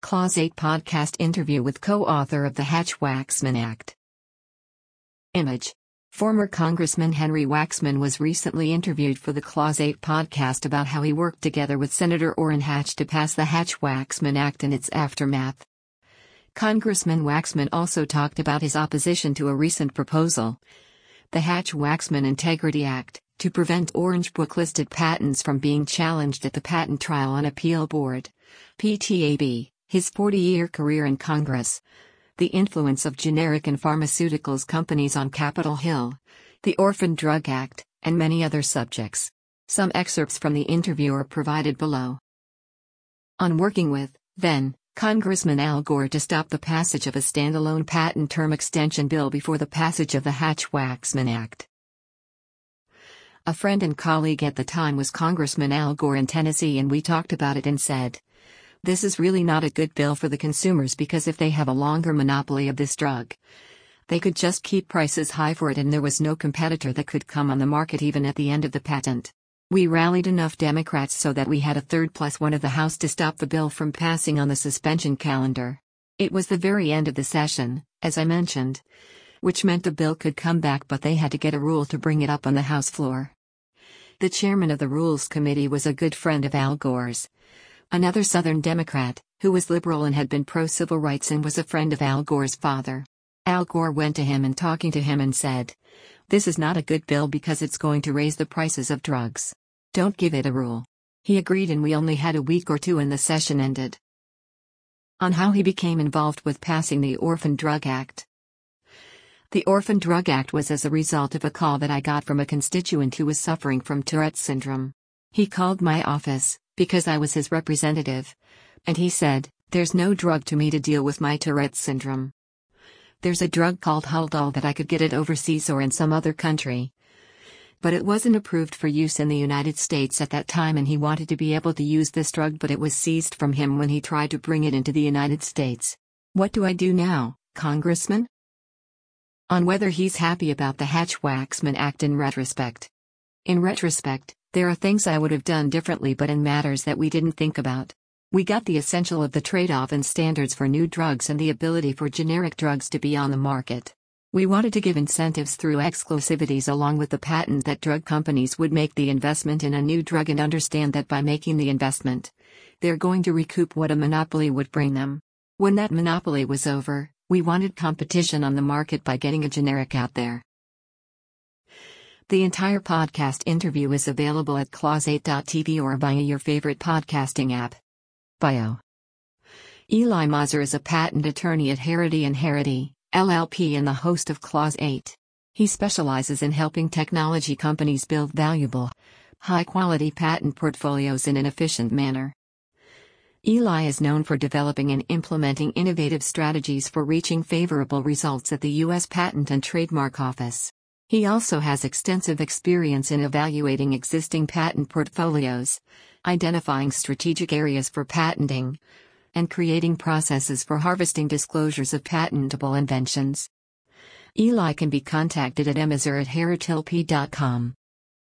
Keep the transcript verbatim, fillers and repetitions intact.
Clause eight podcast interview with co-author of the Hatch-Waxman Act. Image. Former Congressman Henry Waxman was recently interviewed for the Clause eight podcast about how he worked together with Senator Orrin Hatch to pass the Hatch-Waxman Act and its aftermath. Congressman Waxman also talked about his opposition to a recent proposal, the Hatch-Waxman Integrity Act, to prevent Orange Book-listed patents from being challenged at the Patent Trial and Appeal Board, P T A B. His forty-year career in Congress, the influence of generic and pharmaceuticals companies on Capitol Hill, the Orphan Drug Act, and many other subjects. Some excerpts from the interview are provided below. On working with, then, Congressman Al Gore to stop the passage of a standalone patent term extension bill before the passage of the Hatch-Waxman Act. A friend and colleague at the time was Congressman Al Gore in Tennessee, and we talked about it and said, "This is really not a good bill for the consumers, because if they have a longer monopoly of this drug, they could just keep prices high for it, and there was no competitor that could come on the market even at the end of the patent." We rallied enough Democrats so that we had a third plus one of the House to stop the bill from passing on the suspension calendar. It was the very end of the session, as I mentioned, which meant the bill could come back, but they had to get a rule to bring it up on the House floor. The chairman of the Rules Committee was a good friend of Al Gore's. Another Southern Democrat, who was liberal and had been pro-civil rights and was a friend of Al Gore's father. Al Gore went to him and talking to him and said, "This is not a good bill because it's going to raise the prices of drugs. Don't give it a rule." He agreed, and we only had a week or two and the session ended. On how he became involved with passing the Orphan Drug Act. The Orphan Drug Act was as a result of a call that I got from a constituent who was suffering from Tourette's syndrome. He called my office, because I was his representative, and he said, "There's no drug to me to deal with my Tourette's syndrome. There's a drug called Haldol that I could get it overseas or in some other country, but it wasn't approved for use in the United States at that time, and he wanted to be able to use this drug, but it was seized from him when he tried to bring it into the United States. What do I do now, Congressman?" On whether he's happy about the Hatch-Waxman Act in retrospect. In retrospect, there are things I would have done differently, but in matters that we didn't think about. We got the essential of the trade-off in standards for new drugs and the ability for generic drugs to be on the market. We wanted to give incentives through exclusivities along with the patent that drug companies would make the investment in a new drug and understand that by making the investment, they're going to recoup what a monopoly would bring them. When that monopoly was over, we wanted competition on the market by getting a generic out there. The entire podcast interview is available at clause eight dot t v or via your favorite podcasting app. Bio. Eli Mazur is a patent attorney at Harrity and Harrity, L L P, and the host of Clause eight. He specializes in helping technology companies build valuable, high-quality patent portfolios in an efficient manner. Eli is known for developing and implementing innovative strategies for reaching favorable results at the U S Patent and Trademark Office. He also has extensive experience in evaluating existing patent portfolios, identifying strategic areas for patenting, and creating processes for harvesting disclosures of patentable inventions. Eli can be contacted at mazur at harritlp dot com.